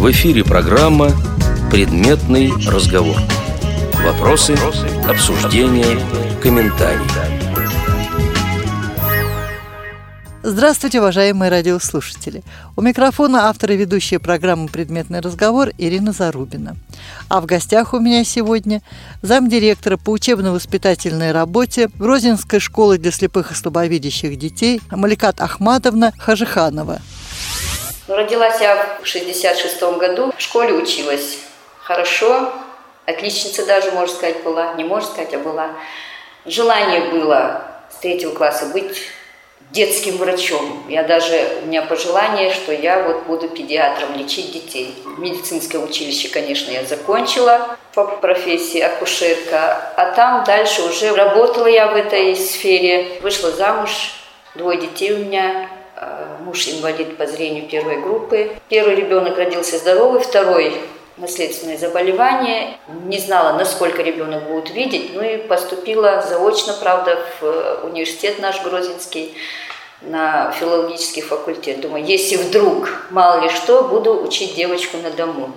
В эфире программа «Предметный разговор». Вопросы, обсуждения, комментарии. Здравствуйте, уважаемые радиослушатели! У микрофона автор и ведущая программы «Предметный разговор» Ирина Зарубина. А в гостях у меня сегодня замдиректора по учебно-воспитательной работе Грозненской школы для слепых и слабовидящих детей Маликат Ахматовна Хажиханова. Родилась я в 1966 году, в школе училась хорошо, отличница даже, можно сказать, была, не можно сказать, а была. Желание было с 3 класса быть детским врачом. У меня пожелание, что я буду педиатром, лечить детей. Медицинское училище, конечно, я закончила по профессии акушерка, а там дальше уже работала я в этой сфере. Вышла замуж, 2 детей у меня, муж инвалид по зрению 1 группы. 1 ребенок родился здоровый, 2 наследственное заболевание. Не знала, насколько ребенок будет видеть, и поступила заочно, правда, в университет наш Грозненский, на филологический факультет. Думаю, если вдруг, мало ли что, буду учить девочку на дому.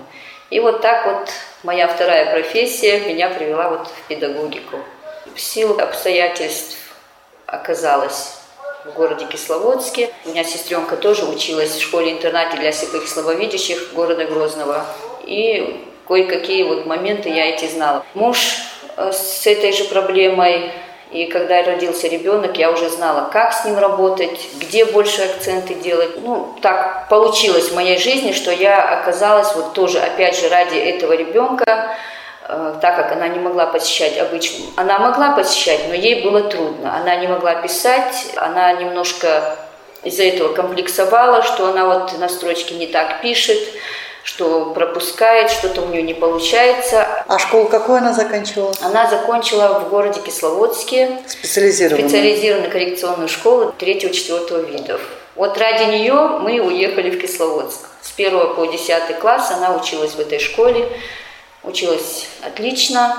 И так моя 2-я профессия меня привела в педагогику. В силу обстоятельств оказалась в городе Кисловодске. У меня сестренка тоже училась в школе-интернате для слепых и слабовидящих города Грозного. И кое-какие моменты я эти знала. Муж с этой же проблемой, и когда родился ребенок, я уже знала, как с ним работать, где больше акценты делать. Так получилось в моей жизни, что я оказалась тоже, опять же, ради этого ребенка, так как она не могла посещать обычную. Она могла посещать, но ей было трудно. Она не могла писать, она немножко из-за этого комплексовала, что она на строчке не так пишет, что пропускает, что-то у нее не получается. А школу какую она заканчивала? Она закончила в городе Кисловодске специализированную коррекционную школу 3-4 видов. Ради нее мы уехали в Кисловодск. С 1 по 10 класс она училась в этой школе. Училась отлично.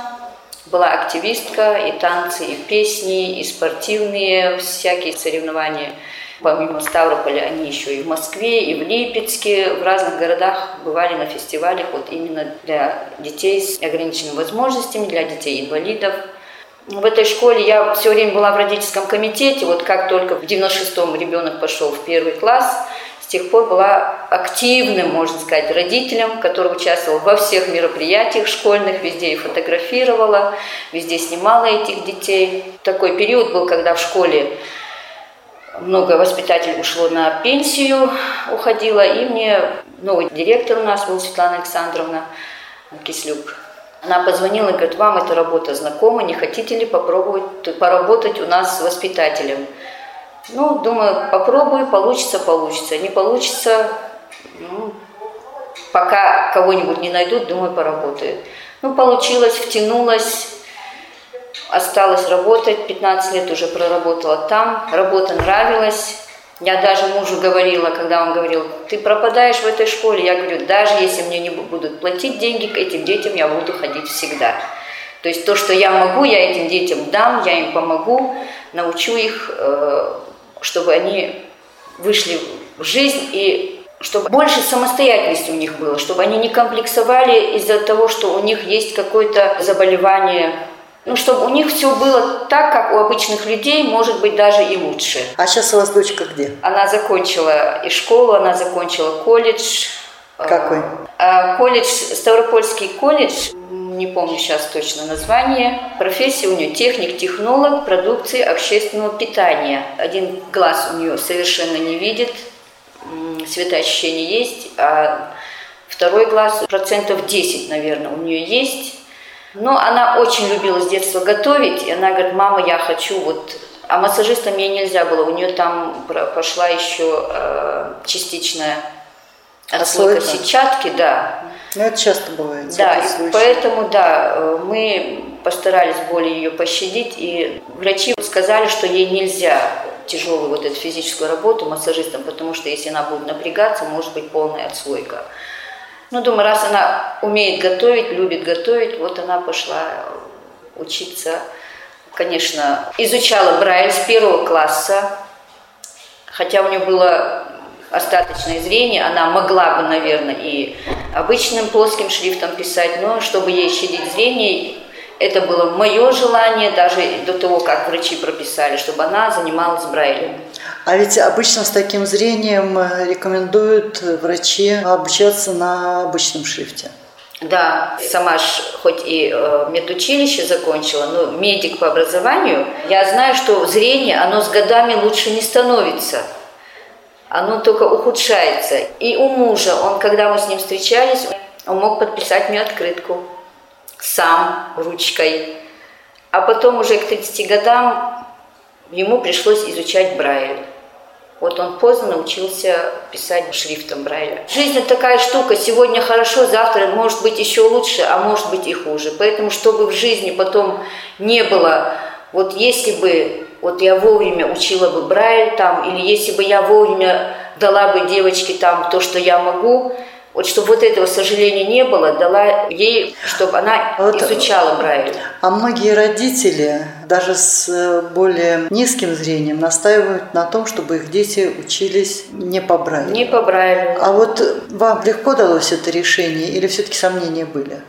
Была активистка, и танцы, и песни, и спортивные всякие соревнования. Помимо Ставрополя, они еще и в Москве, и в Липецке, в разных городах бывали на фестивалях именно для детей с ограниченными возможностями, для детей-инвалидов. В этой школе я все время была в родительском комитете, как только в 96-м ребенок пошел в 1 класс, с тех пор была активным, можно сказать, родителем, который участвовал во всех мероприятиях школьных, везде и фотографировала, везде снимала этих детей. Такой период был, когда в школе много воспитателей ушло на пенсию, уходило, и мне новый директор у нас был, Светлана Александровна Кислюк. Она позвонила и говорит: вам эта работа знакома, не хотите ли попробовать поработать у нас с воспитателем? Думаю, попробую, получится, не получится, пока кого-нибудь не найдут, думаю, поработаю. Получилось, втянулась. Осталось работать, 15 лет уже проработала там, работа нравилась. Я даже мужу говорила, когда он говорил: ты пропадаешь в этой школе, я говорю, даже если мне не будут платить деньги, к этим детям я буду ходить всегда. То есть то, что я могу, я этим детям дам, я им помогу, научу их, чтобы они вышли в жизнь и чтобы больше самостоятельности у них было, чтобы они не комплексовали из-за того, что у них есть какое-то заболевание. Чтобы у них все было так, как у обычных людей, может быть, даже и лучше. А сейчас у вас дочка где? Она закончила и школу, она закончила колледж. Какой? Колледж, Ставропольский колледж, не помню сейчас точно название. Профессия у нее техник-технолог продукции общественного питания. 1 глаз у нее совершенно не видит, светоощущение есть, а 2 глаз 10%, наверное, у нее есть. Но она очень любила с детства готовить, и она говорит: мама, я хочу А массажистом ей нельзя было, у нее там пошла еще частичная отслойка сетчатки, да. Это часто бывает. Да, поэтому, мы постарались более ее пощадить, и врачи сказали, что ей нельзя тяжелую эту физическую работу массажистом, потому что если она будет напрягаться, может быть полная отслойка. Думаю, раз она умеет готовить, любит готовить, она пошла учиться. Конечно, изучала Брайль с 1 класса, хотя у нее было остаточное зрение. Она могла бы, наверное, и обычным плоским шрифтом писать, но чтобы ей щадить зрение, это было мое желание, даже до того, как врачи прописали, чтобы она занималась Брайлем. А ведь обычно с таким зрением рекомендуют врачи обучаться на обычном шрифте. Да, сама хоть и медучилище закончила, но медик по образованию. Я знаю, что зрение, оно с годами лучше не становится. Оно только ухудшается. И у мужа, он, когда мы с ним встречались, он мог подписать мне открытку сам, ручкой. А потом уже к 30 годам ему пришлось изучать Брайль. Вот он поздно научился писать шрифтом Брайля. Жизнь – такая штука. Сегодня хорошо, завтра может быть еще лучше, а может быть и хуже. Поэтому, чтобы в жизни потом не было, вот если бы вот я вовремя учила бы Брайль там, или если бы я вовремя дала бы девочке там то, что я могу, вот чтобы вот этого сожаления не было, дала ей, чтобы она вот изучала Брайль. А многие родители, даже с более низким зрением, настаивают на том, чтобы их дети учились не по Брайлю. Не по Брайлю. А вот вам легко далось это решение или все-таки сомнения были?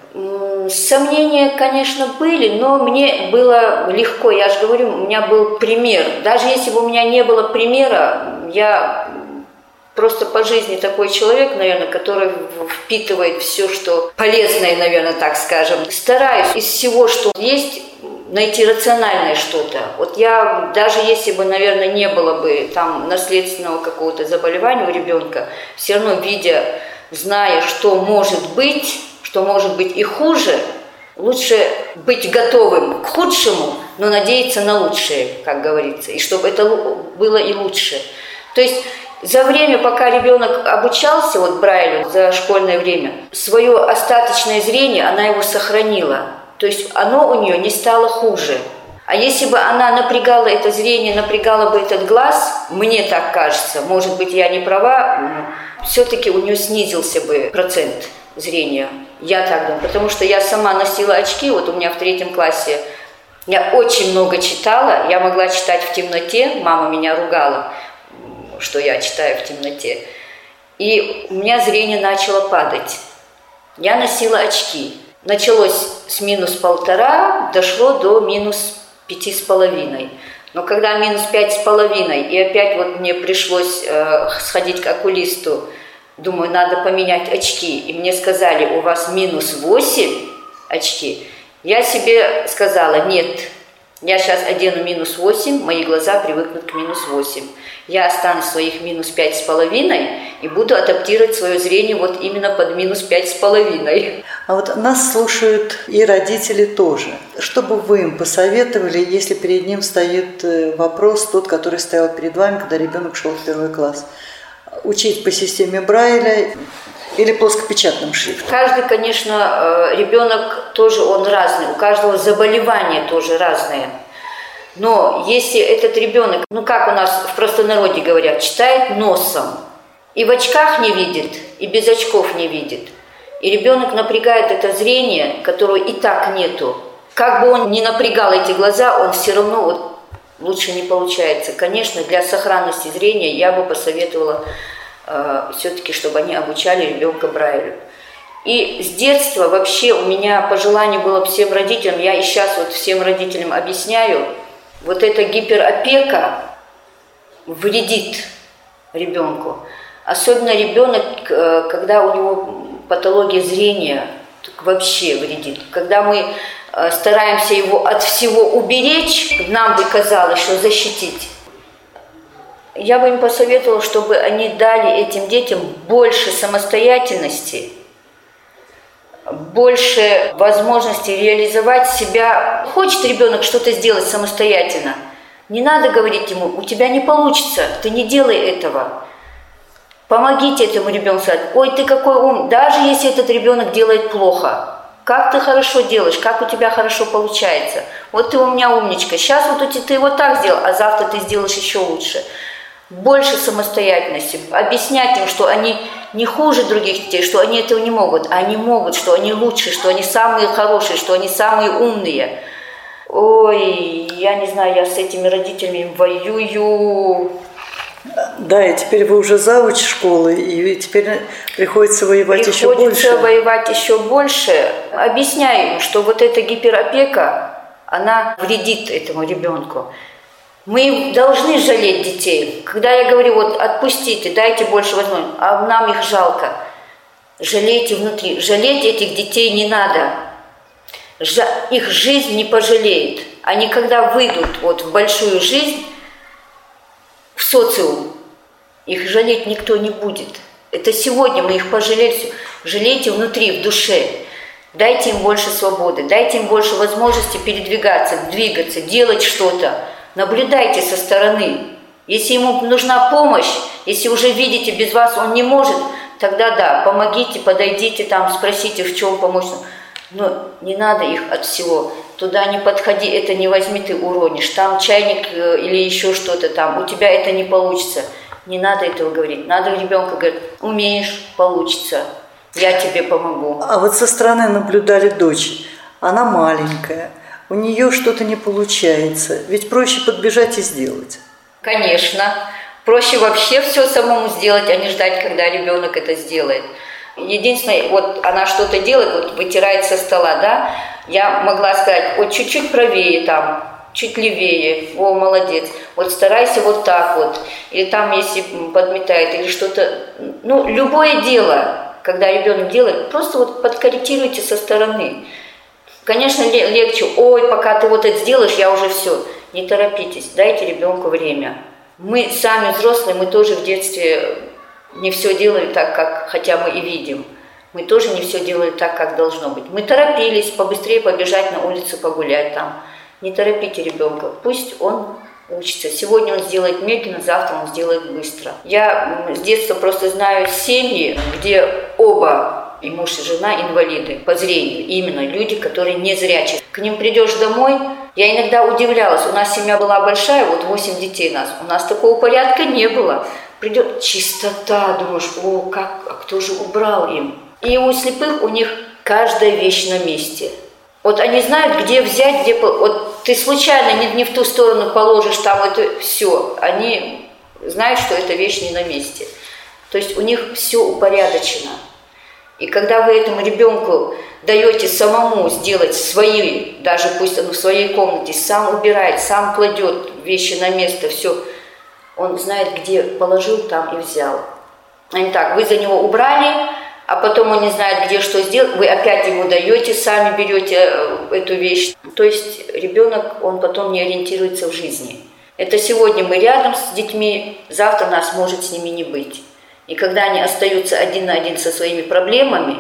Сомнения, конечно, были, но мне было легко. Я же говорю, у меня был пример. Даже если бы у меня не было примера, я... Просто по жизни такой человек, наверное, который впитывает все, что полезное, наверное, так скажем. Стараюсь из всего, что есть, найти рациональное что-то. Вот я, даже если бы, наверное, не было бы там наследственного какого-то заболевания у ребенка, все равно видя, зная, что может быть и хуже, лучше быть готовым к худшему, но надеяться на лучшее, как говорится, и чтобы это было и лучше. То есть... За время, пока ребенок обучался вот Брайлю, за школьное время, свое остаточное зрение она его сохранила. То есть оно у нее не стало хуже. А если бы она напрягала это зрение, напрягала бы этот глаз, мне так кажется, может быть, я не права, все-таки у нее снизился бы процент зрения. Я так думаю, потому что я сама носила очки, вот у меня в 3 классе, я очень много читала, я могла читать в темноте, мама меня ругала, что я читаю в темноте. И у меня зрение начало падать. Я носила очки. Началось с -1,5, дошло до -5,5. Но когда -5,5, и опять вот мне пришлось сходить к окулисту, думаю, надо поменять очки. И мне сказали, у вас -8 очки. Я себе сказала, нет, я сейчас одену -8, мои глаза привыкнут к -8. Я останусь в своих -5,5 и буду адаптировать свое зрение вот именно под -5,5. А вот нас слушают и родители тоже. Что бы вы им посоветовали, если перед ним стоит вопрос, тот, который стоял перед вами, когда ребенок шел в 1 класс? Учить по системе Брайля или плоскопечатным шрифтом? Каждый, конечно, ребенок тоже он разный, у каждого заболевания тоже разные. Но если этот ребенок, как у нас в простонародье говорят, читает носом, и в очках не видит, и без очков не видит, и ребенок напрягает это зрение, которого и так нету, как бы он ни напрягал эти глаза, он все равно вот лучше не получается. Конечно, для сохранности зрения я бы посоветовала все-таки, чтобы они обучали ребенка Брайлю. И с детства вообще у меня пожелание было всем родителям, я и сейчас вот всем родителям объясняю, вот эта гиперопека вредит ребенку. Особенно ребенок, когда у него патология зрения, вообще вредит. Когда мы стараемся его от всего уберечь, нам бы казалось, что защитить. Я бы им посоветовала, чтобы они дали этим детям больше самостоятельности, больше возможности реализовать себя. Хочет ребенок что-то сделать самостоятельно, не надо говорить ему, у тебя не получится, ты не делай этого. Помогите этому ребенку. Ой, ты какой умный. Даже если этот ребенок делает плохо. Как ты хорошо делаешь, как у тебя хорошо получается. Вот ты у меня умничка. Сейчас вот ты вот так сделал, а завтра ты сделаешь еще лучше. Больше самостоятельности. Объяснять им, что они не хуже других детей, что они этого не могут, а они могут, что они лучше, что они самые хорошие, что они самые умные. Ой, я не знаю, я с этими родителями воюю. Да, и теперь вы уже завуч школы, и теперь приходится воевать еще больше. Объясняю ему, что вот эта гиперопека, она вредит этому ребенку. Мы должны жалеть детей. Когда я говорю, вот отпустите, дайте больше возможностей, а нам их жалко. Жалейте внутри. Жалеть этих детей не надо. Их жизнь не пожалеет. Они когда выйдут вот в большую жизнь, в социум, их жалеть никто не будет. Это сегодня мы их пожалеем. Жалейте внутри, в душе. Дайте им больше свободы, дайте им больше возможности передвигаться, двигаться, делать что-то. Наблюдайте со стороны. Если ему нужна помощь, если уже видите, без вас он не может, тогда да, помогите, подойдите там, спросите, в чем помочь. Но не надо их от всего. Туда не подходи, это не возьми, ты уронишь. Там чайник или еще что-то там, у тебя это не получится. Не надо этого говорить. Надо ребенку говорить, умеешь, получится, я тебе помогу. А вот со стороны наблюдали дочь. Она маленькая. У нее что-то не получается, ведь проще подбежать и сделать. Конечно, проще вообще все самому сделать, а не ждать, когда ребенок это сделает. Единственное, вот она что-то делает, вот вытирает со стола, да, я могла сказать, вот чуть-чуть правее там, чуть левее, о, молодец, вот старайся вот так вот, или там, если подметает, или что-то, ну, любое дело, когда ребенок делает, просто вот подкорректируйте со стороны. Конечно, легче, ой, пока ты вот это сделаешь, я уже все. Не торопитесь, дайте ребенку время. Мы сами взрослые, мы тоже в детстве не все делали так, как, хотя мы и видим. Мы тоже не все делали так, как должно быть. Мы торопились побыстрее побежать на улицу погулять там. Не торопите ребенка, пусть он учится. Сегодня он сделает медленно, завтра он сделает быстро. Я с детства просто знаю семьи, где оба, и муж, и жена инвалиды по зрению, именно люди, которые незрячие. К ним придешь домой, я иногда удивлялась, у нас семья была большая, вот 8 детей нас, у нас такого порядка не было. Придет чистота, думаешь, о, как, а кто же убрал им? И у слепых у них каждая вещь на месте. Вот они знают, где взять, где... Вот ты случайно не в ту сторону положишь, там это все. Они знают, что эта вещь не на месте. То есть у них все упорядочено. И когда вы этому ребенку даете самому сделать свои, даже пусть он в своей комнате, сам убирает, сам кладет вещи на место, все, он знает, где положил, там и взял. А не так, вы за него убрали, а потом он не знает, где что сделать, вы опять ему даете, сами берете эту вещь. То есть ребенок, он потом не ориентируется в жизни. Это сегодня мы рядом с детьми, завтра нас может с ними не быть. И когда они остаются один на один со своими проблемами,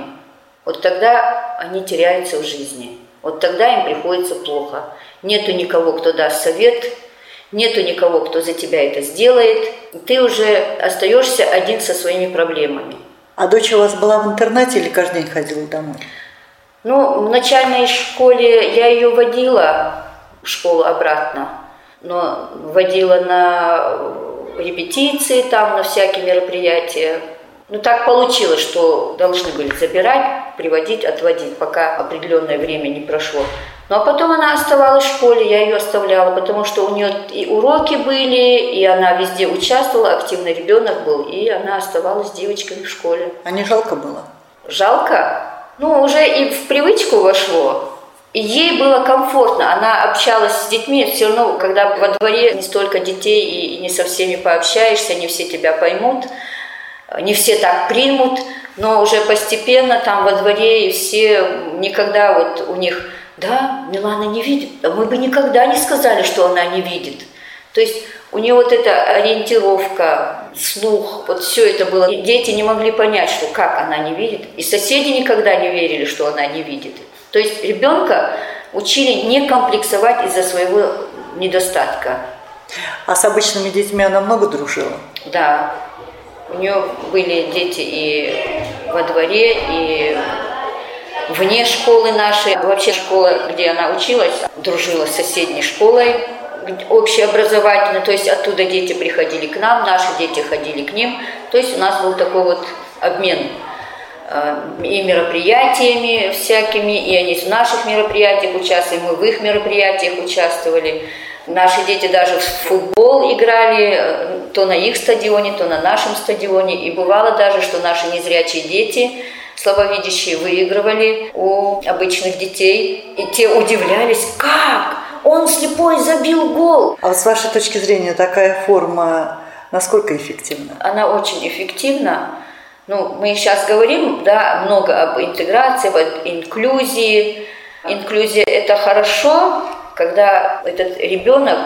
вот тогда они теряются в жизни. Вот тогда им приходится плохо. Нету никого, кто даст совет, нету никого, кто за тебя это сделает. И ты уже остаешься один со своими проблемами. А дочь у вас была в интернате или каждый день ходила домой? Ну, в начальной школе я ее водила в школу обратно, но водила на... репетиции там, на всякие мероприятия. Ну, так получилось, что должны были забирать, приводить, отводить, пока определенное время не прошло. Ну, а потом она оставалась в школе, я ее оставляла, потому что у нее и уроки были, и она везде участвовала, активный ребенок был, и она оставалась с девочками в школе. А не жалко было? Жалко? Ну, уже и в привычку вошло. И ей было комфортно, она общалась с детьми, все равно, когда во дворе не столько детей и не со всеми пообщаешься, не все тебя поймут, не все так примут, но уже постепенно там во дворе и все никогда вот у них, да, Милана не видит, а мы бы никогда не сказали, что она не видит. То есть у нее вот эта ориентировка, слух, вот все это было. И дети не могли понять, что как она не видит, и соседи никогда не верили, что она не видит. То есть ребенка учили не комплексовать из-за своего недостатка. А с обычными детьми она много дружила? Да. У нее были дети и во дворе, и вне школы нашей. Вообще школа, где она училась, дружила с соседней школой, общеобразовательной. То есть оттуда дети приходили к нам, наши дети ходили к ним. То есть у нас был такой вот обмен. и мероприятиями всякими, и они в наших мероприятиях участвовали, мы в их мероприятиях участвовали. Наши дети даже в футбол играли, то на их стадионе, то на нашем стадионе. И бывало даже, что наши незрячие дети, слабовидящие, выигрывали у обычных детей. И те удивлялись, как он слепой забил гол. А вот с вашей точки зрения такая форма насколько эффективна? Она очень эффективна. Ну, мы сейчас говорим, да, много об интеграции, об инклюзии. Инклюзия – это хорошо, когда этот ребенок,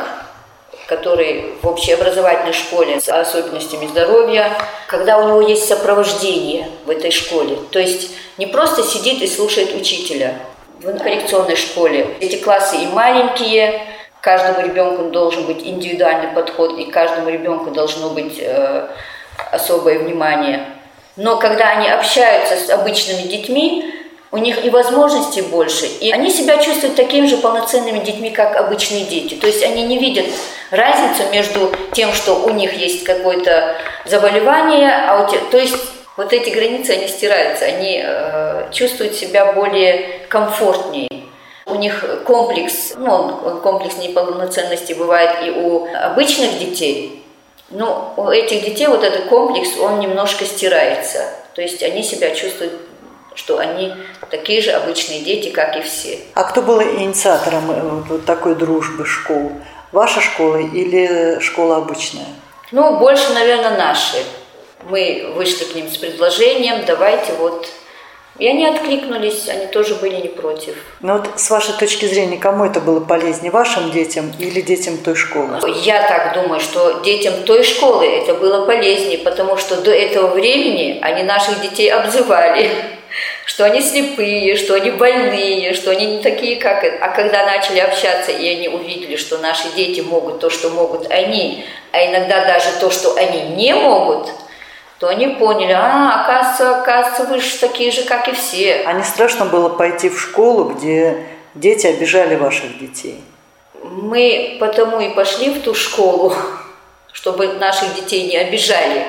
который в общеобразовательной школе с особенностями здоровья, когда у него есть сопровождение в этой школе, то есть не просто сидит и слушает учителя. В коррекционной школе эти классы и маленькие, каждому ребенку должен быть индивидуальный подход, и каждому ребенку должно быть особое внимание. Но когда они общаются с обычными детьми, у них и возможностей больше, и они себя чувствуют такими же полноценными детьми, как обычные дети. То есть они не видят разницу между тем, что у них есть какое-то заболевание, а у тех... То есть вот эти границы, они стираются, они чувствуют себя более комфортнее. У них комплекс, комплекс неполноценности бывает и у обычных детей, но у этих детей вот этот комплекс, он немножко стирается. То есть они себя чувствуют, что они такие же обычные дети, как и все. А кто был инициатором вот такой дружбы школ? Ваша школа или школа обычная? Ну, больше, наверное, наши. Мы вышли к ним с предложением, давайте вот. И они откликнулись, они тоже были не против. Но вот с вашей точки зрения, кому это было полезнее, вашим детям или детям той школы? Я так думаю, что детям той школы это было полезнее, потому что до этого времени они наших детей обзывали, что они слепые, что они больные, что они не такие, как... А когда начали общаться, и они увидели, что наши дети могут то, что могут они, а иногда даже то, что они не могут, то они поняли, оказывается, вы же такие же, как и все. А не страшно было пойти в школу, где дети обижали ваших детей? Мы потому и пошли в ту школу, чтобы наших детей не обижали.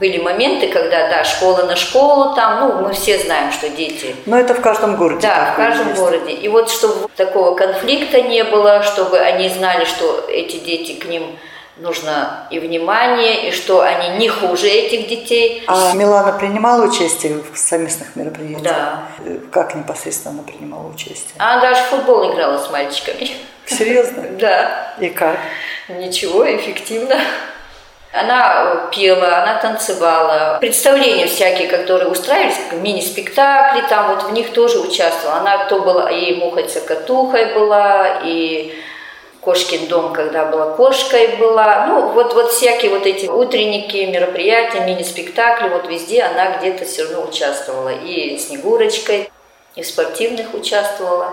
Были моменты, когда, да, школа на школу, там, мы все знаем, что дети... Но это в каждом городе. Да, в каждом городе. И вот чтобы такого конфликта не было, чтобы они знали, что эти дети к ним... нужно и внимание, и что они не хуже этих детей. А Милана принимала участие в совместных мероприятиях? Да. Как непосредственно она принимала участие? Она даже в футбол играла с мальчиками. Серьезно? Да. И как? Ничего, эффективно. Она пела, она танцевала. Представления всякие, которые устраивались, мини-спектакли, там вот в них тоже участвовала. Она то была, и мухой-цокотухой была, и... Кошкин дом, когда была кошкой была. Вот всякие вот эти утренники, мероприятия, мини-спектакли, вот везде она где-то все равно участвовала. И Снегурочкой, и в спортивных участвовала,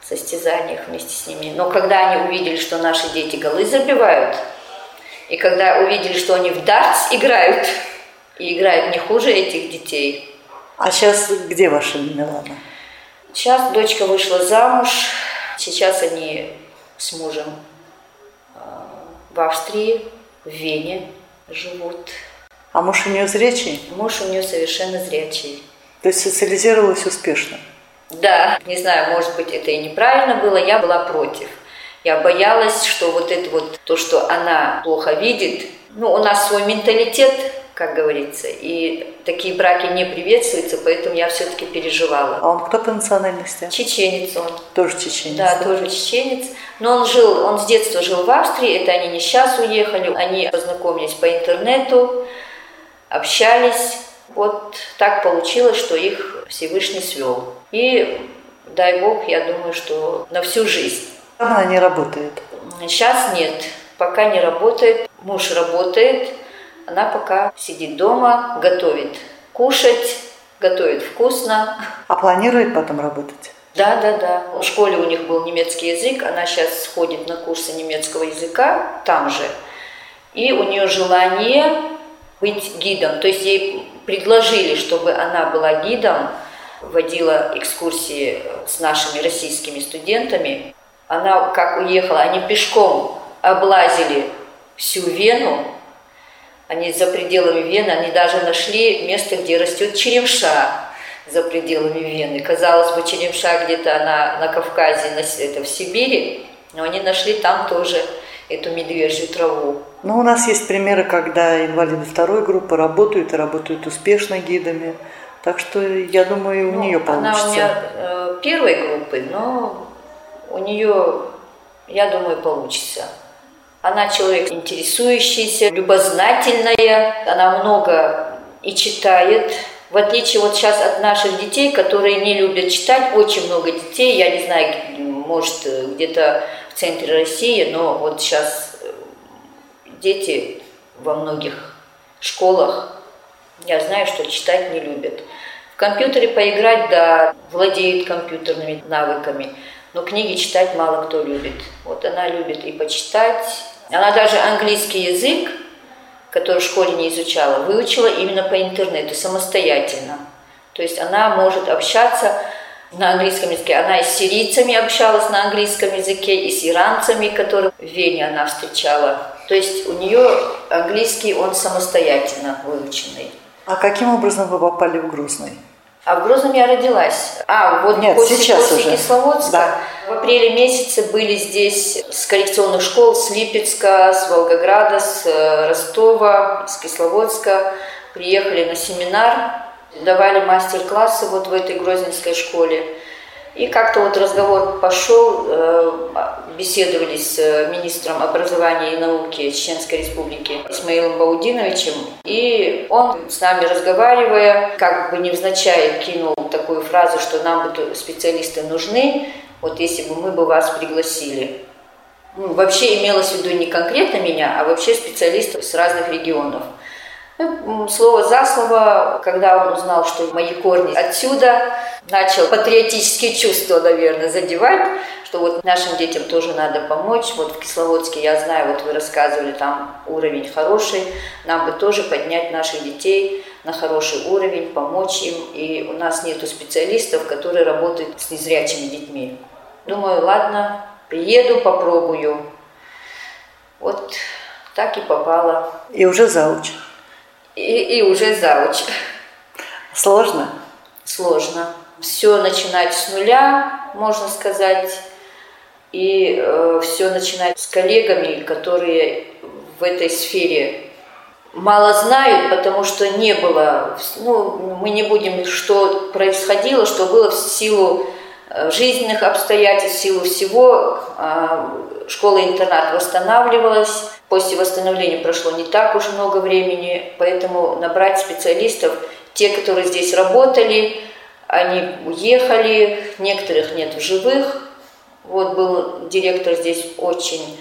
в состязаниях вместе с ними. Но когда они увидели, что наши дети голы забивают, и когда увидели, что они в дартс играют, и играют не хуже этих детей. А сейчас где ваша Милана? Сейчас дочка вышла замуж, сейчас они... с мужем в Австрии, в Вене живут. А муж у нее зрячий? Муж у нее совершенно зрячий. То есть социализировалась успешно? Да. Не знаю, может быть, это и неправильно было. Я была против. Я боялась, что вот это вот, то, что она плохо видит. У нас свой менталитет, как говорится, и такие браки не приветствуются, поэтому я все-таки переживала. А он кто по национальности? Чеченец он. Тоже чеченец? Да, тоже чеченец. Но он с детства жил в Австрии, это они не сейчас уехали, они познакомились по интернету, общались. Вот так получилось, что их Всевышний свел. И дай Бог, я думаю, что на всю жизнь. Она не работает? Сейчас нет, пока не работает. Муж работает, она пока сидит дома, готовит кушать, готовит вкусно. А планирует потом работать? Да. В школе у них был немецкий язык, она сейчас ходит на курсы немецкого языка там же. И у нее желание быть гидом. То есть ей предложили, чтобы она была гидом, водила экскурсии с нашими российскими студентами. Она как уехала, они пешком облазили всю Вену, Они за пределами вены, они даже нашли место, где растет черемша за пределами вены. Казалось бы, черемша где-то на Кавказе, это в Сибири, но они нашли там тоже эту медвежью траву. Ну, у нас есть примеры, когда инвалиды второй группы работают и работают успешно гидами. Так что, я думаю, у нее получится. Она у меня первой группы, но у нее, я думаю, получится. Она человек интересующийся, любознательная, она много и читает. В отличие вот сейчас от наших детей, которые не любят читать, очень много детей, я не знаю, может, где-то в центре России, но вот сейчас дети во многих школах, я знаю, что читать не любят. В компьютере поиграть, да, владеют компьютерными навыками, но книги читать мало кто любит. Вот она любит и почитать. Она даже английский язык, который в школе не изучала, выучила именно по интернету, самостоятельно. То есть она может общаться на английском языке. Она и с сирийцами общалась на английском языке, и с иранцами, которых в Вене она встречала. То есть у нее английский, он самостоятельно выученный. А каким образом вы попали в Грозный? А в Грозном я родилась. После Кисловодска. Да. В апреле месяце были здесь с коррекционных школ, с Липецка, с Волгограда, с Ростова, с Кисловодска. Приехали на семинар, давали мастер-классы вот в этой Грозненской школе. И как-то вот разговор пошел, беседовали с министром образования и науки Чеченской Республики Исмаилом Баудиновичем. И он с нами, разговаривая, как бы невзначай кинул такую фразу, что нам бы специалисты нужны, вот если бы мы бы вас пригласили. Ну, вообще имелось в виду не конкретно меня, а вообще специалистов с разных регионов. Ну, слово за слово, когда он узнал, что мои корни отсюда, начал патриотические чувства, наверное, задевать, что вот нашим детям тоже надо помочь. Вот в Кисловодске, я знаю, вот вы рассказывали, там уровень хороший, нам бы тоже поднять наших детей на хороший уровень, помочь им. И у нас нету специалистов, которые работают с незрячими детьми. Думаю, ладно, приеду, попробую. Вот так и попала. И уже зауч. И уже зауч. Сложно? Сложно. Все начинать с нуля, можно сказать, и все начинать с коллегами, которые в этой сфере мало знают, потому что не было, мы не будем, что происходило, что было в силу жизненных обстоятельств, в силу всего. Школа-интернат восстанавливалась. После восстановления прошло не так уж много времени, поэтому набрать специалистов, те, которые здесь работали, они уехали, некоторых нет в живых. Вот был директор здесь очень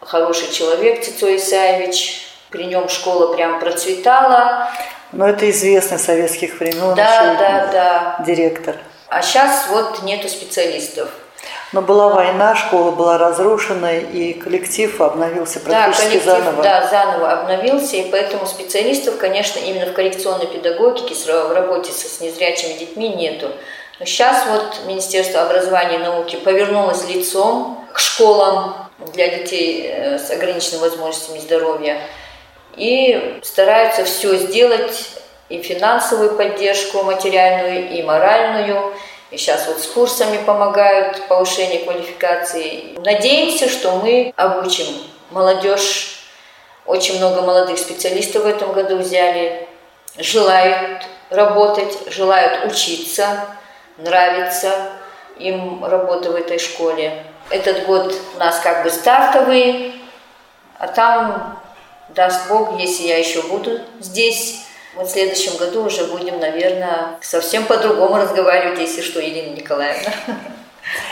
хороший человек, Цицо Исаевич. При нем школа прям процветала. Но это известный советских времен директор. А сейчас вот нету специалистов. Но была война, школа была разрушена, и коллектив обновился практически заново. Да, заново обновился, и поэтому специалистов, конечно, именно в коррекционной педагогике, в работе с незрячими детьми нету. Но сейчас вот Министерство образования и науки повернулось лицом к школам для детей с ограниченными возможностями здоровья и стараются все сделать, и финансовую поддержку материальную, и моральную. И сейчас вот с курсами помогают, повышение квалификации. Надеемся, что мы обучим молодежь. Очень много молодых специалистов в этом году взяли. Желают работать, желают учиться, нравится им работа в этой школе. Этот год у нас как бы стартовый, а там, даст Бог, если я еще буду здесь, вот в следующем году уже будем, наверное, совсем по-другому разговаривать, если что, Елена Николаевна.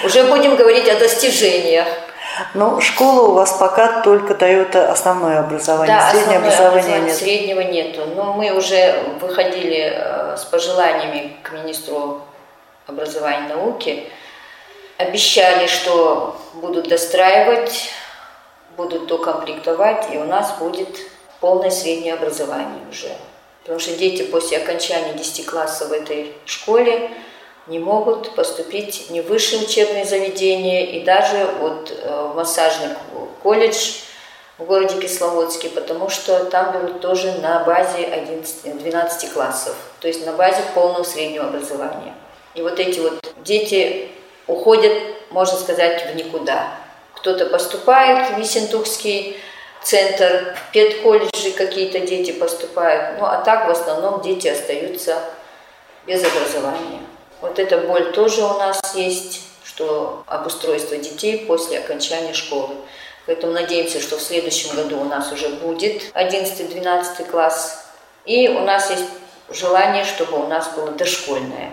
Уже будем говорить о достижениях. Но школа у вас пока только дает основное образование, среднее образование нет. Среднего нету. Но мы уже выходили с пожеланиями к министру образования и науки. Обещали, что будут достраивать, будут докомплектовать, и у нас будет полное среднее образование уже. Потому что дети после окончания 10 классов в этой школе не могут поступить ни в высшее учебное заведение, и даже вот в массажный колледж в городе Кисловодске, потому что там берут тоже на базе 12 классов, то есть на базе полного среднего образования. И вот эти вот дети уходят, можно сказать, в никуда. Кто-то поступает в Ессентукский центр, в педколледжи какие-то дети поступают, ну а так в основном дети остаются без образования. Вот эта боль тоже у нас есть, что обустройство детей после окончания школы. Поэтому надеемся, что в следующем году у нас уже будет 11-12 класс. И у нас есть желание, чтобы у нас было дошкольное.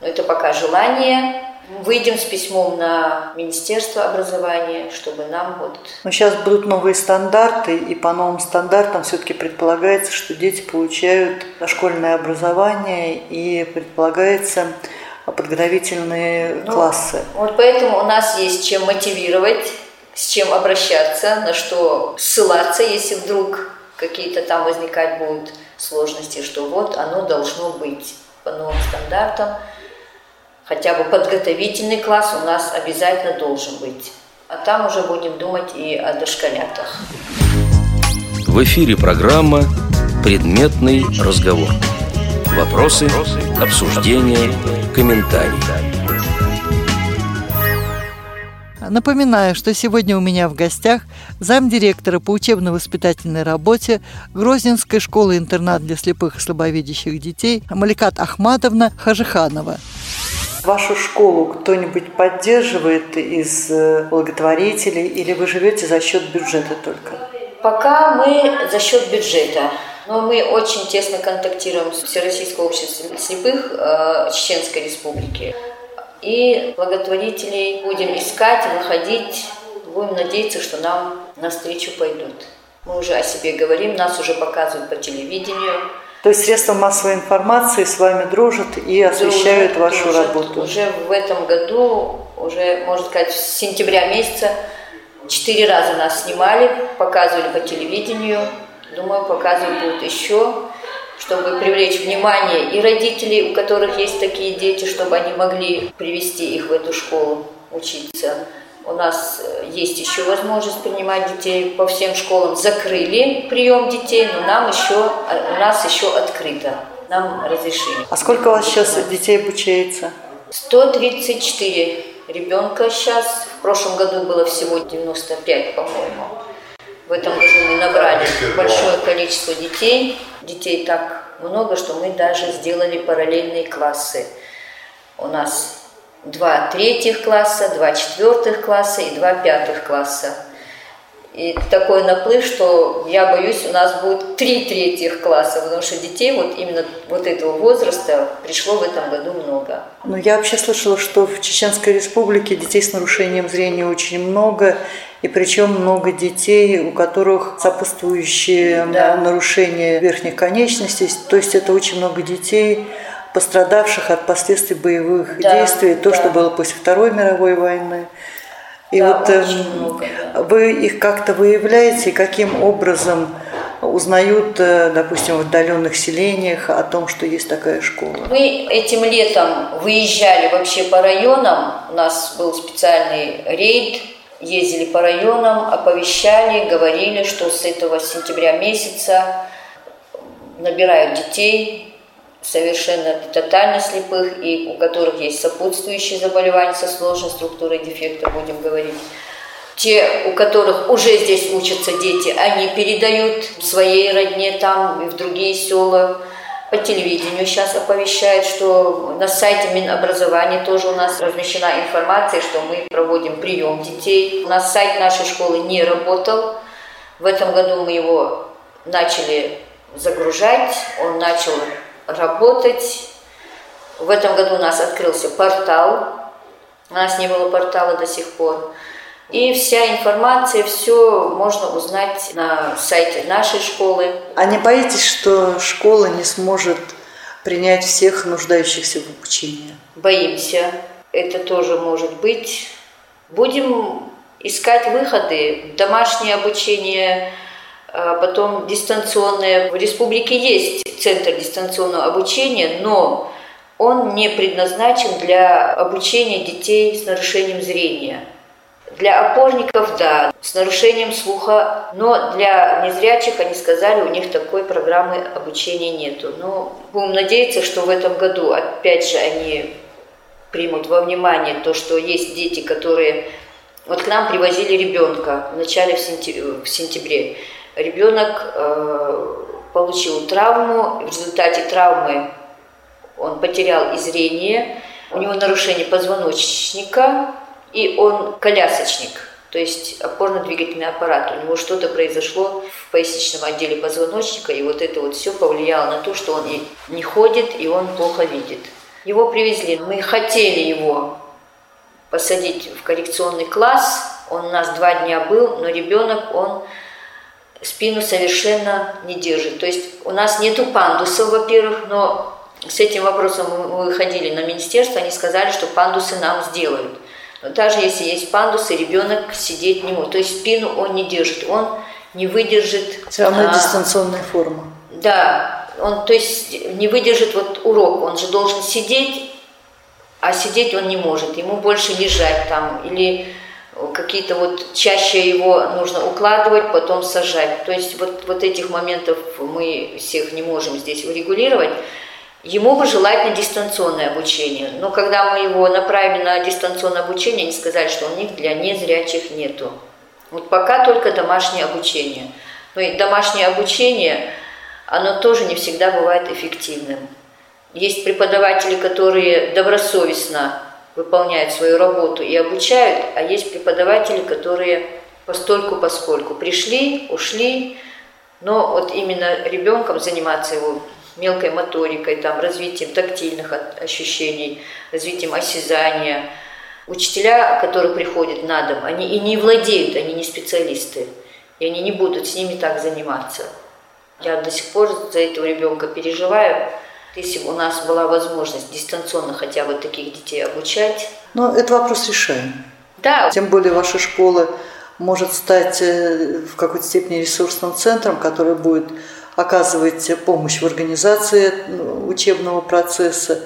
Но это пока желание. Выйдем с письмом на Министерство образования, чтобы нам вот... Но сейчас будут новые стандарты, и по новым стандартам все-таки предполагается, что дети получают дошкольное образование, и предполагается... подготовительные классы. Вот поэтому у нас есть чем мотивировать, с чем обращаться, на что ссылаться, если вдруг какие-то там возникать будут сложности, что вот оно должно быть по новым стандартам. Хотя бы подготовительный класс у нас обязательно должен быть. А там уже будем думать и о дошколятах. В эфире программа «Предметный разговор». Вопросы, обсуждения, комментарии. Напоминаю, что сегодня у меня в гостях замдиректора по учебно-воспитательной работе Грозненской школы-интернат для слепых и слабовидящих детей Маликат Ахматовна Хажиханова. Вашу школу кто-нибудь поддерживает из благотворителей или вы живете за счет бюджета только? Пока мы за счет бюджета. Но мы очень тесно контактируем с Всероссийским обществом слепых Чеченской Республики. И благотворителей будем искать, выходить. Будем надеяться, что нам навстречу пойдут. Мы уже о себе говорим, нас уже показывают по телевидению. То есть средства массовой информации с вами дружат и освещают вашу работу? Уже в этом году, уже, можно сказать, с сентября месяца 4 раза нас снимали, показывали по телевидению. Думаю, показывать будут еще, чтобы привлечь внимание и родителей, у которых есть такие дети, чтобы они могли привести их в эту школу учиться. У нас есть еще возможность принимать детей. По всем школам закрыли прием детей, но у нас еще открыто. Нам разрешили. А сколько у вас сейчас детей обучается? 134 ребенка сейчас. В прошлом году было всего 95, по-моему. В этом году мы набрали большое количество детей. Детей так много, что мы даже сделали параллельные классы. У нас 2 3-х класса, 2 4-х класса и 2 5-х класса. И такой наплыв, что я боюсь, у нас будет 3 3-х класса, потому что детей вот именно вот этого возраста пришло в этом году много. Ну, я вообще слышала, что в Чеченской Республике детей с нарушением зрения очень много, и причем много детей, у которых сопутствующие нарушения верхних конечностей, то есть это очень много детей, пострадавших от последствий боевых действий, что было после Второй мировой войны. И вы их как-то выявляете, каким образом узнают, допустим, в отдаленных селениях о том, что есть такая школа? Мы этим летом выезжали вообще по районам, у нас был специальный рейд, ездили по районам, оповещали, говорили, что с этого сентября месяца набирают детей, совершенно тотально слепых, и у которых есть сопутствующие заболевания со сложной структурой дефекта, будем говорить. Те, у которых уже здесь учатся дети, они передают своей родне там и в другие села. По телевидению сейчас оповещают, что на сайте Минобразования тоже у нас размещена информация, что мы проводим прием детей. У нас сайт нашей школы не работал. В этом году мы его начали загружать, он начал работать. В этом году у нас открылся портал. У нас не было портала до сих пор. И вся информация, все можно узнать на сайте нашей школы. А не боитесь, что школа не сможет принять всех нуждающихся в обучении? Боимся. Это тоже может быть. Будем искать выходы. Домашнее обучение, потом дистанционное. В республике есть центр дистанционного обучения, но он не предназначен для обучения детей с нарушением зрения. Для опорников, да, с нарушением слуха, но для незрячих, они сказали, у них такой программы обучения нету. Но будем надеяться, что в этом году опять же они примут во внимание то, что есть дети, которые... Вот к нам привозили ребенка в начале в сентябре. Ребенок получил травму, в результате травмы он потерял и зрение, у него нарушение позвоночника, и он колясочник, то есть опорно-двигательный аппарат. У него что-то произошло в поясничном отделе позвоночника, и вот это вот все повлияло на то, что он и не ходит, и он плохо видит. Его привезли, мы хотели его посадить в коррекционный класс, он у нас 2 дня был, но ребенок, он спину совершенно не держит. То есть у нас нету пандусов, во-первых, но с этим вопросом мы выходили на министерство, они сказали, что пандусы нам сделают. Но даже если есть пандусы, ребенок сидеть не может. То есть спину он не держит, он не выдержит... Самая дистанционная форма. Да, он то есть не выдержит вот урок, он же должен сидеть, а сидеть он не может, ему больше лежать там, или какие-то вот чаще его нужно укладывать, потом сажать. То есть вот этих моментов мы всех не можем здесь урегулировать. Ему бы желательно дистанционное обучение, но когда мы его направили на дистанционное обучение, они сказали, что у них для незрячих нету. Вот пока только домашнее обучение. Но и домашнее обучение, оно тоже не всегда бывает эффективным. Есть преподаватели, которые добросовестно выполняют свою работу и обучают, а есть преподаватели, которые постольку-поскольку пришли, ушли, но вот именно ребенком заниматься его мелкой моторикой, там, развитием тактильных ощущений, развитием осязания. Учителя, которые приходят на дом, они и не владеют, они не специалисты, и они не будут с ними так заниматься. Я до сих пор за этого ребенка переживаю. Если бы у нас была возможность дистанционно хотя бы таких детей обучать. Но это вопрос решаем. Да. Тем более ваша школа может стать в какой-то степени ресурсным центром, который будет оказывать помощь в организации учебного процесса,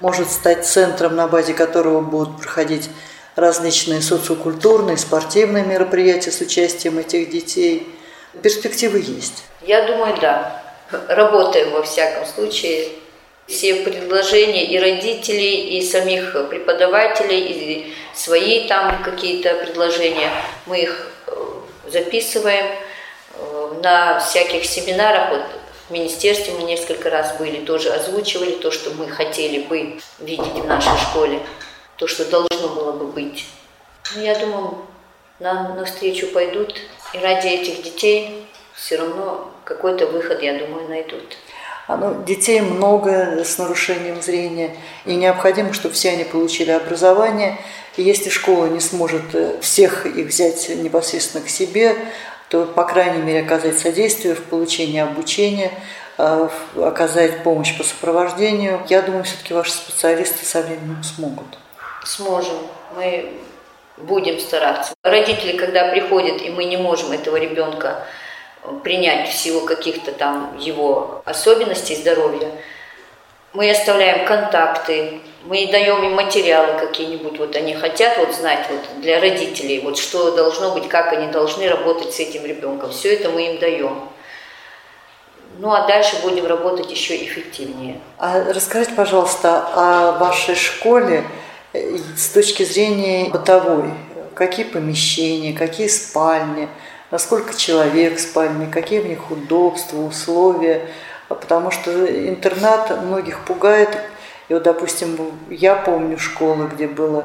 может стать центром, на базе которого будут проходить различные социокультурные, спортивные мероприятия с участием этих детей. Перспективы есть. Я думаю, да. Работаем во всяком случае. Все предложения и родителей, и самих преподавателей, и свои там какие-то предложения, мы их записываем. На всяких семинарах, вот в министерстве мы несколько раз были, тоже озвучивали то, что мы хотели бы видеть в нашей школе, то, что должно было бы быть. Ну, я думаю, нам навстречу пойдут, и ради этих детей все равно какой-то выход, я думаю, найдут. Детей много с нарушением зрения, и необходимо, чтобы все они получили образование. И если школа не сможет всех их взять непосредственно к себе, то, по крайней мере, оказать содействие в получении обучения, оказать помощь по сопровождению. Я думаю, все-таки ваши специалисты со временем смогут. Сможем. Мы будем стараться. Родители, когда приходят, и мы не можем этого ребенка принять в силу каких-то там его особенностей здоровья, мы оставляем контакты, мы даем им материалы какие-нибудь, вот они хотят вот знать вот для родителей, вот что должно быть, как они должны работать с этим ребенком. Все это мы им даем. Ну а дальше будем работать еще эффективнее. А расскажите, пожалуйста, о вашей школе с точки зрения бытовой. Какие помещения, какие спальни, на сколько человек в спальне, какие в них удобства, условия? Потому что интернат многих пугает. И вот, допустим, я помню школы, где было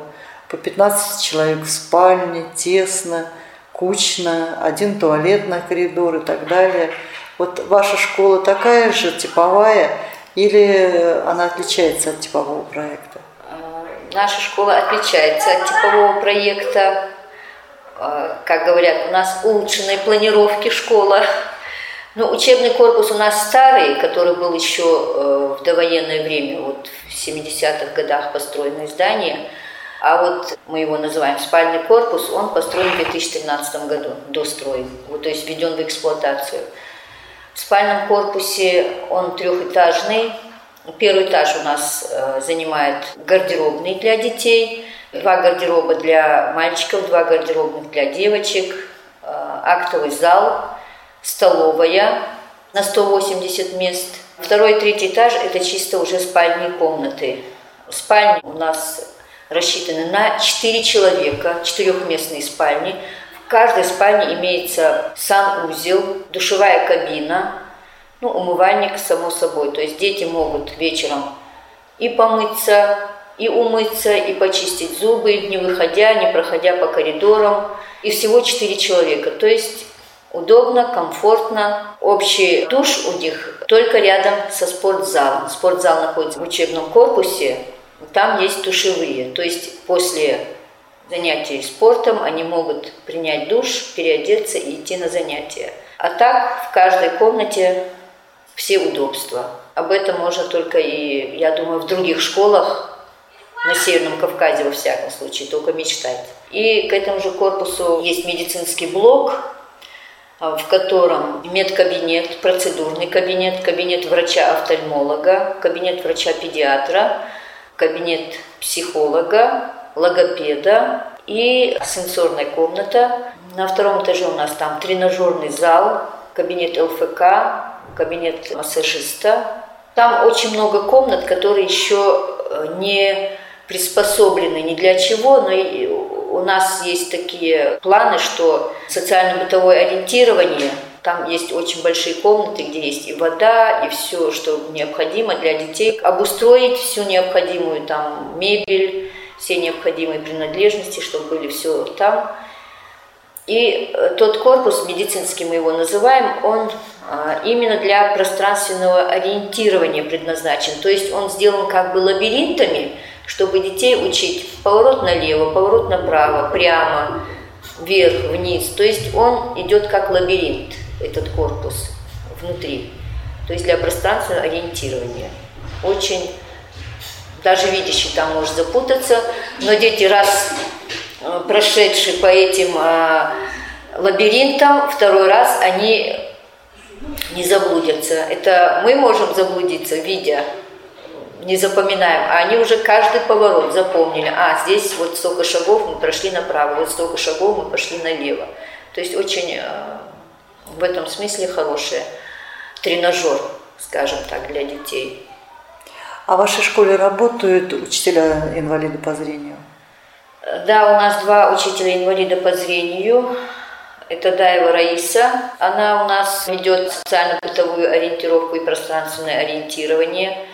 по 15 человек в спальне, тесно, кучно, один туалет на коридор и так далее. Вот ваша школа такая же, типовая, или она отличается от типового проекта? Наша школа отличается от типового проекта. Как говорят, у нас улучшенные планировки школы. Ну, учебный корпус у нас старый, который был еще в довоенное время, вот в 70-х годах построенное здание. А вот мы его называем спальный корпус, он построен в 2013 году, достроен, вот, то есть введен в эксплуатацию. В спальном корпусе он 3-этажный. Первый этаж у нас занимает гардеробный для детей. два гардероба для мальчиков, два гардеробных для девочек, актовый зал, столовая на 180 мест. Второй и третий этаж – это чисто уже спальные комнаты. Спальни у нас рассчитаны на 4 человека, четырехместные спальни. В каждой спальне имеется санузел, душевая кабина, ну, умывальник, само собой. То есть дети могут вечером и помыться, и умыться, и почистить зубы, не выходя, не проходя по коридорам. И всего 4 человека. То есть удобно, комфортно. Общий душ у них только рядом со спортзалом. Спортзал находится в учебном корпусе, там есть душевые. То есть после занятий спортом они могут принять душ, переодеться и идти на занятия. А так в каждой комнате все удобства. Об этом можно только и, я думаю, в других школах, на Северном Кавказе, во всяком случае, только мечтать. И к этому же корпусу есть медицинский блок, в котором медкабинет, процедурный кабинет, кабинет врача-офтальмолога, кабинет врача-педиатра, кабинет психолога, логопеда и сенсорная комната. На втором этаже у нас там тренажерный зал, кабинет ЛФК, кабинет массажиста. Там очень много комнат, которые еще не приспособлены ни для чего, но у нас есть такие планы, что социально-бытовое ориентирование, там есть очень большие комнаты, где есть и вода, и все, что необходимо для детей, обустроить всю необходимую там мебель, все необходимые принадлежности, чтобы были все там. И тот корпус, медицинский мы его называем, он именно для пространственного ориентирования предназначен. То есть он сделан как бы лабиринтами, чтобы детей учить поворот налево, поворот направо, прямо, вверх, вниз. То есть он идет как лабиринт, этот корпус внутри. То есть для пространственного ориентирования. Очень даже видящий там может запутаться, но дети раз прошедшие по этим лабиринтам, второй раз они не заблудятся. Это мы можем заблудиться, видя, не запоминаем, а они уже каждый поворот запомнили. А, здесь вот столько шагов мы прошли направо, вот столько шагов мы пошли налево. То есть очень в этом смысле хороший тренажер, скажем так, для детей. А в вашей школе работают учителя-инвалиды по зрению? Да, у нас два учителя-инвалида по зрению. Это Дайва Раиса. Она у нас ведет социально-бытовую ориентировку и пространственное ориентирование.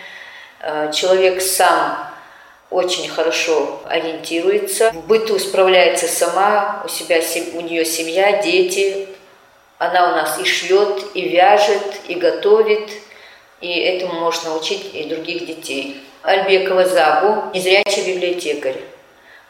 Человек сам очень хорошо ориентируется. В быту справляется сама, у нее семья, дети. Она у нас и шьет, и вяжет, и готовит. И этому можно научить и других детей. Альбекова Забу, незрячий библиотекарь.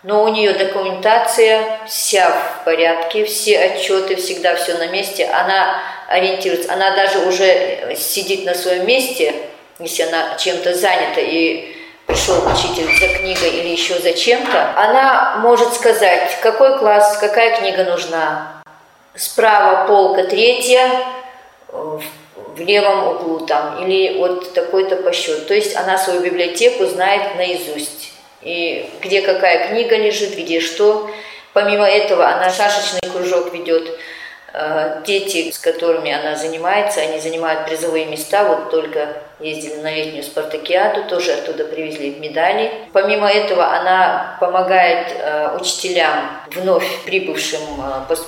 Но у нее документация вся в порядке, все отчеты, всегда все на месте. Она ориентируется, она даже уже сидит на своем месте, если она чем-то занята и пришел учитель за книгой или еще за чем-то. Она может сказать, какой класс, какая книга нужна. Справа полка третья, в левом углу там, или вот такой-то по счету. То есть она свою библиотеку знает наизусть. И где какая книга лежит, где что. Помимо этого, она шашечный кружок ведет. Дети, с которыми она занимается, они занимают призовые места. Вот только ездили на летнюю спартакиаду, тоже оттуда привезли медали. Помимо этого, она помогает учителям, вновь прибывшим,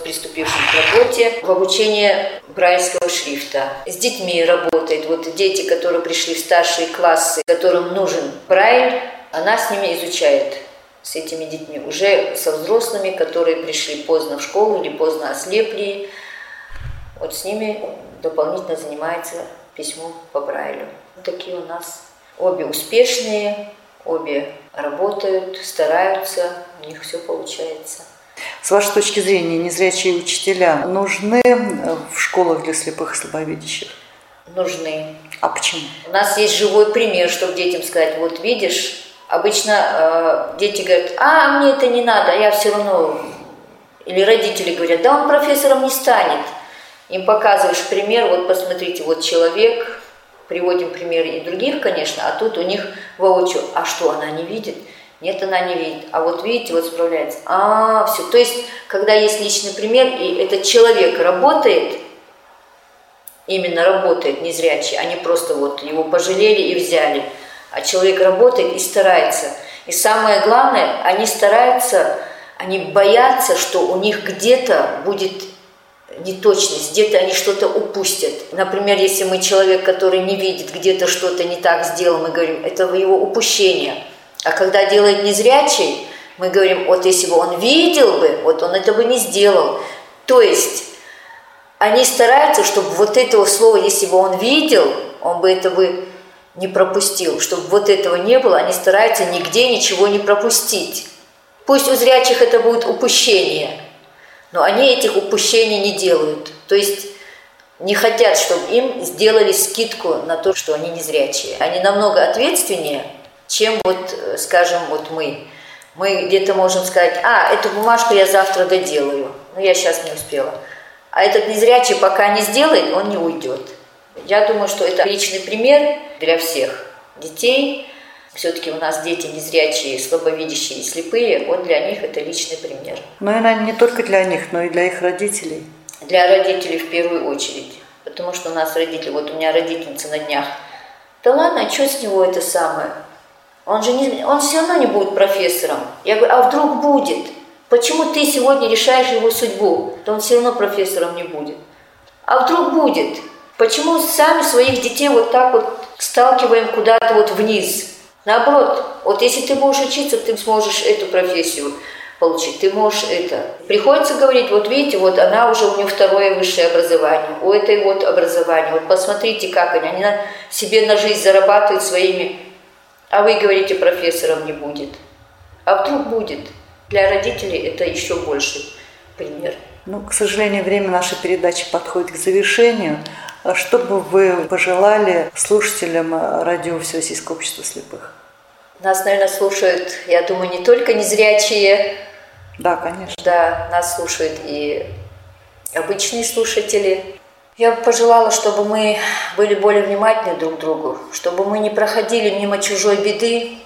приступившим к работе, в обучении брайлевского шрифта. С детьми работает. Вот дети, которые пришли в старшие классы, которым нужен брайль, она с ними изучает, с этими детьми, уже со взрослыми, которые пришли поздно в школу или поздно ослепли. Вот с ними дополнительно занимается письмо по Брайлю. Такие у нас обе успешные, обе работают, стараются, у них все получается. С вашей точки зрения, незрячие учителя нужны в школах для слепых и слабовидящих? Нужны. А почему? У нас есть живой пример, чтобы детям сказать, вот видишь. Обычно дети говорят, а мне это не надо, я все равно... Или родители говорят, да он профессором не станет. Им показываешь пример, вот посмотрите, вот человек, приводим примеры и других, конечно, а тут у них воочию. А что, она не видит? Нет, она не видит. А вот видите, вот справляется. Все. То есть, когда есть личный пример, и этот человек работает, именно работает незрячий, а не просто вот его пожалели и взяли. А человек работает и старается. И самое главное, они стараются, они боятся, что у них где-то будет неточность, где-то они что-то упустят. Например, если мы человек, который не видит, где-то что-то не так сделал, мы говорим, это его упущение. А когда делает незрячий, мы говорим, вот если бы он видел бы, вот он это бы не сделал. То есть они стараются, чтобы вот этого слова, если бы он видел, он бы это бы не пропустил. Чтобы вот этого не было, они стараются нигде ничего не пропустить. Пусть у зрячих это будет упущение, но они этих упущений не делают. То есть не хотят, чтобы им сделали скидку на то, что они незрячие. Они намного ответственнее, чем вот, скажем, вот мы. Мы где-то можем сказать, эту бумажку я завтра доделаю, но я сейчас не успела. А этот незрячий пока не сделает, он не уйдет. Я думаю, что это личный пример для всех детей. Все-таки у нас дети незрячие, слабовидящие и слепые. Вот для них это личный пример. Ну и, наверное, не только для них, но и для их родителей. Для родителей в первую очередь. Потому что у нас родители... Вот у меня родительница на днях. Да ладно, а что с него это самое? Он все равно не будет профессором. Я говорю, а вдруг будет? Почему ты сегодня решаешь его судьбу? Да он все равно профессором не будет. А вдруг будет? Почему сами своих детей вот так вот сталкиваем куда-то вот вниз? Наоборот, вот если ты будешь учиться, ты сможешь эту профессию получить, ты можешь это. Приходится говорить, вот видите, вот она уже, у нее второе высшее образование, у этой вот образование, вот посмотрите, как они себе на жизнь зарабатывают своими, а вы говорите, профессором не будет. А вдруг будет? Для родителей это еще больше пример. Ну, к сожалению, время нашей передачи подходит к завершению. Что бы вы пожелали слушателям радио Всероссийского общества слепых? Нас, наверное, слушают, я думаю, не только незрячие. Да, конечно. Да, нас слушают и обычные слушатели. Я бы пожелала, чтобы мы были более внимательны друг к другу, чтобы мы не проходили мимо чужой беды.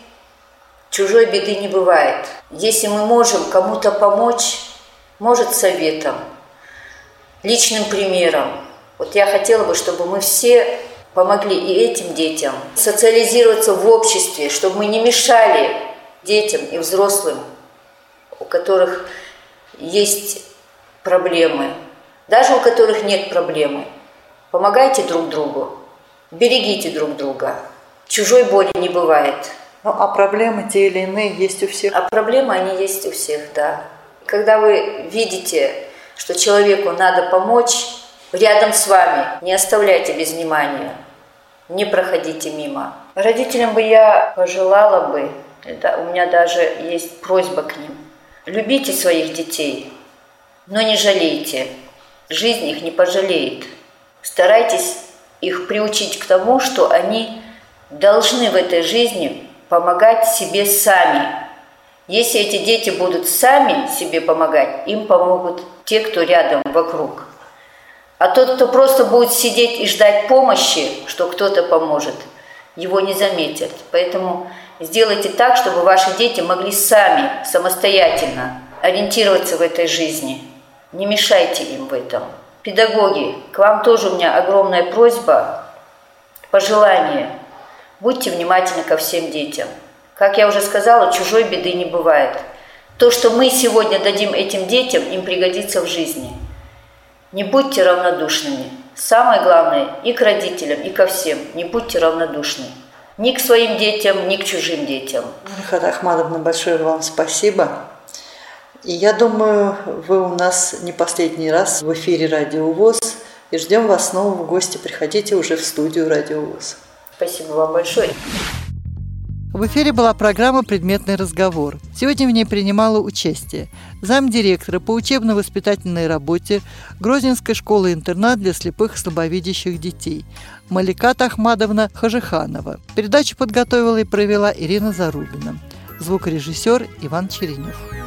Чужой беды не бывает. Если мы можем кому-то помочь, может, советом, личным примером, вот я хотела бы, чтобы мы все помогли и этим детям социализироваться в обществе, чтобы мы не мешали детям и взрослым, у которых есть проблемы, даже у которых нет проблемы. Помогайте друг другу, берегите друг друга. Чужой боли не бывает. Ну, а проблемы те или иные есть у всех. А проблемы, они есть у всех, да. Когда вы видите, что человеку надо помочь, рядом с вами, не оставляйте без внимания, не проходите мимо. Родителям бы я пожелала бы, это у меня даже есть просьба к ним, любите своих детей, но не жалейте, жизнь их не пожалеет. Старайтесь их приучить к тому, что они должны в этой жизни помогать себе сами. Если эти дети будут сами себе помогать, им помогут те, кто рядом, вокруг. А тот, кто просто будет сидеть и ждать помощи, что кто-то поможет, его не заметят. Поэтому сделайте так, чтобы ваши дети могли сами, самостоятельно ориентироваться в этой жизни. Не мешайте им в этом. Педагоги, к вам тоже у меня огромная просьба, пожелание. Будьте внимательны ко всем детям. Как я уже сказала, чужой беды не бывает. То, что мы сегодня дадим этим детям, им пригодится в жизни. Не будьте равнодушными. Самое главное, и к родителям, и ко всем, не будьте равнодушны. Ни к своим детям, ни к чужим детям. Маликат Ахматовна, большое вам спасибо. И я думаю, вы у нас не последний раз в эфире Радио ВОЗ. И ждем вас снова в гости. Приходите уже в студию Радио ВОЗ. Спасибо вам большое. В эфире была программа «Предметный разговор». Сегодня в ней принимала участие замдиректора по учебно-воспитательной работе Грозненской школы-интернат для слепых и слабовидящих детей Маликат Ахматовна Хажиханова. Передачу подготовила и провела Ирина Зарубина. Звукорежиссер Иван Черенев.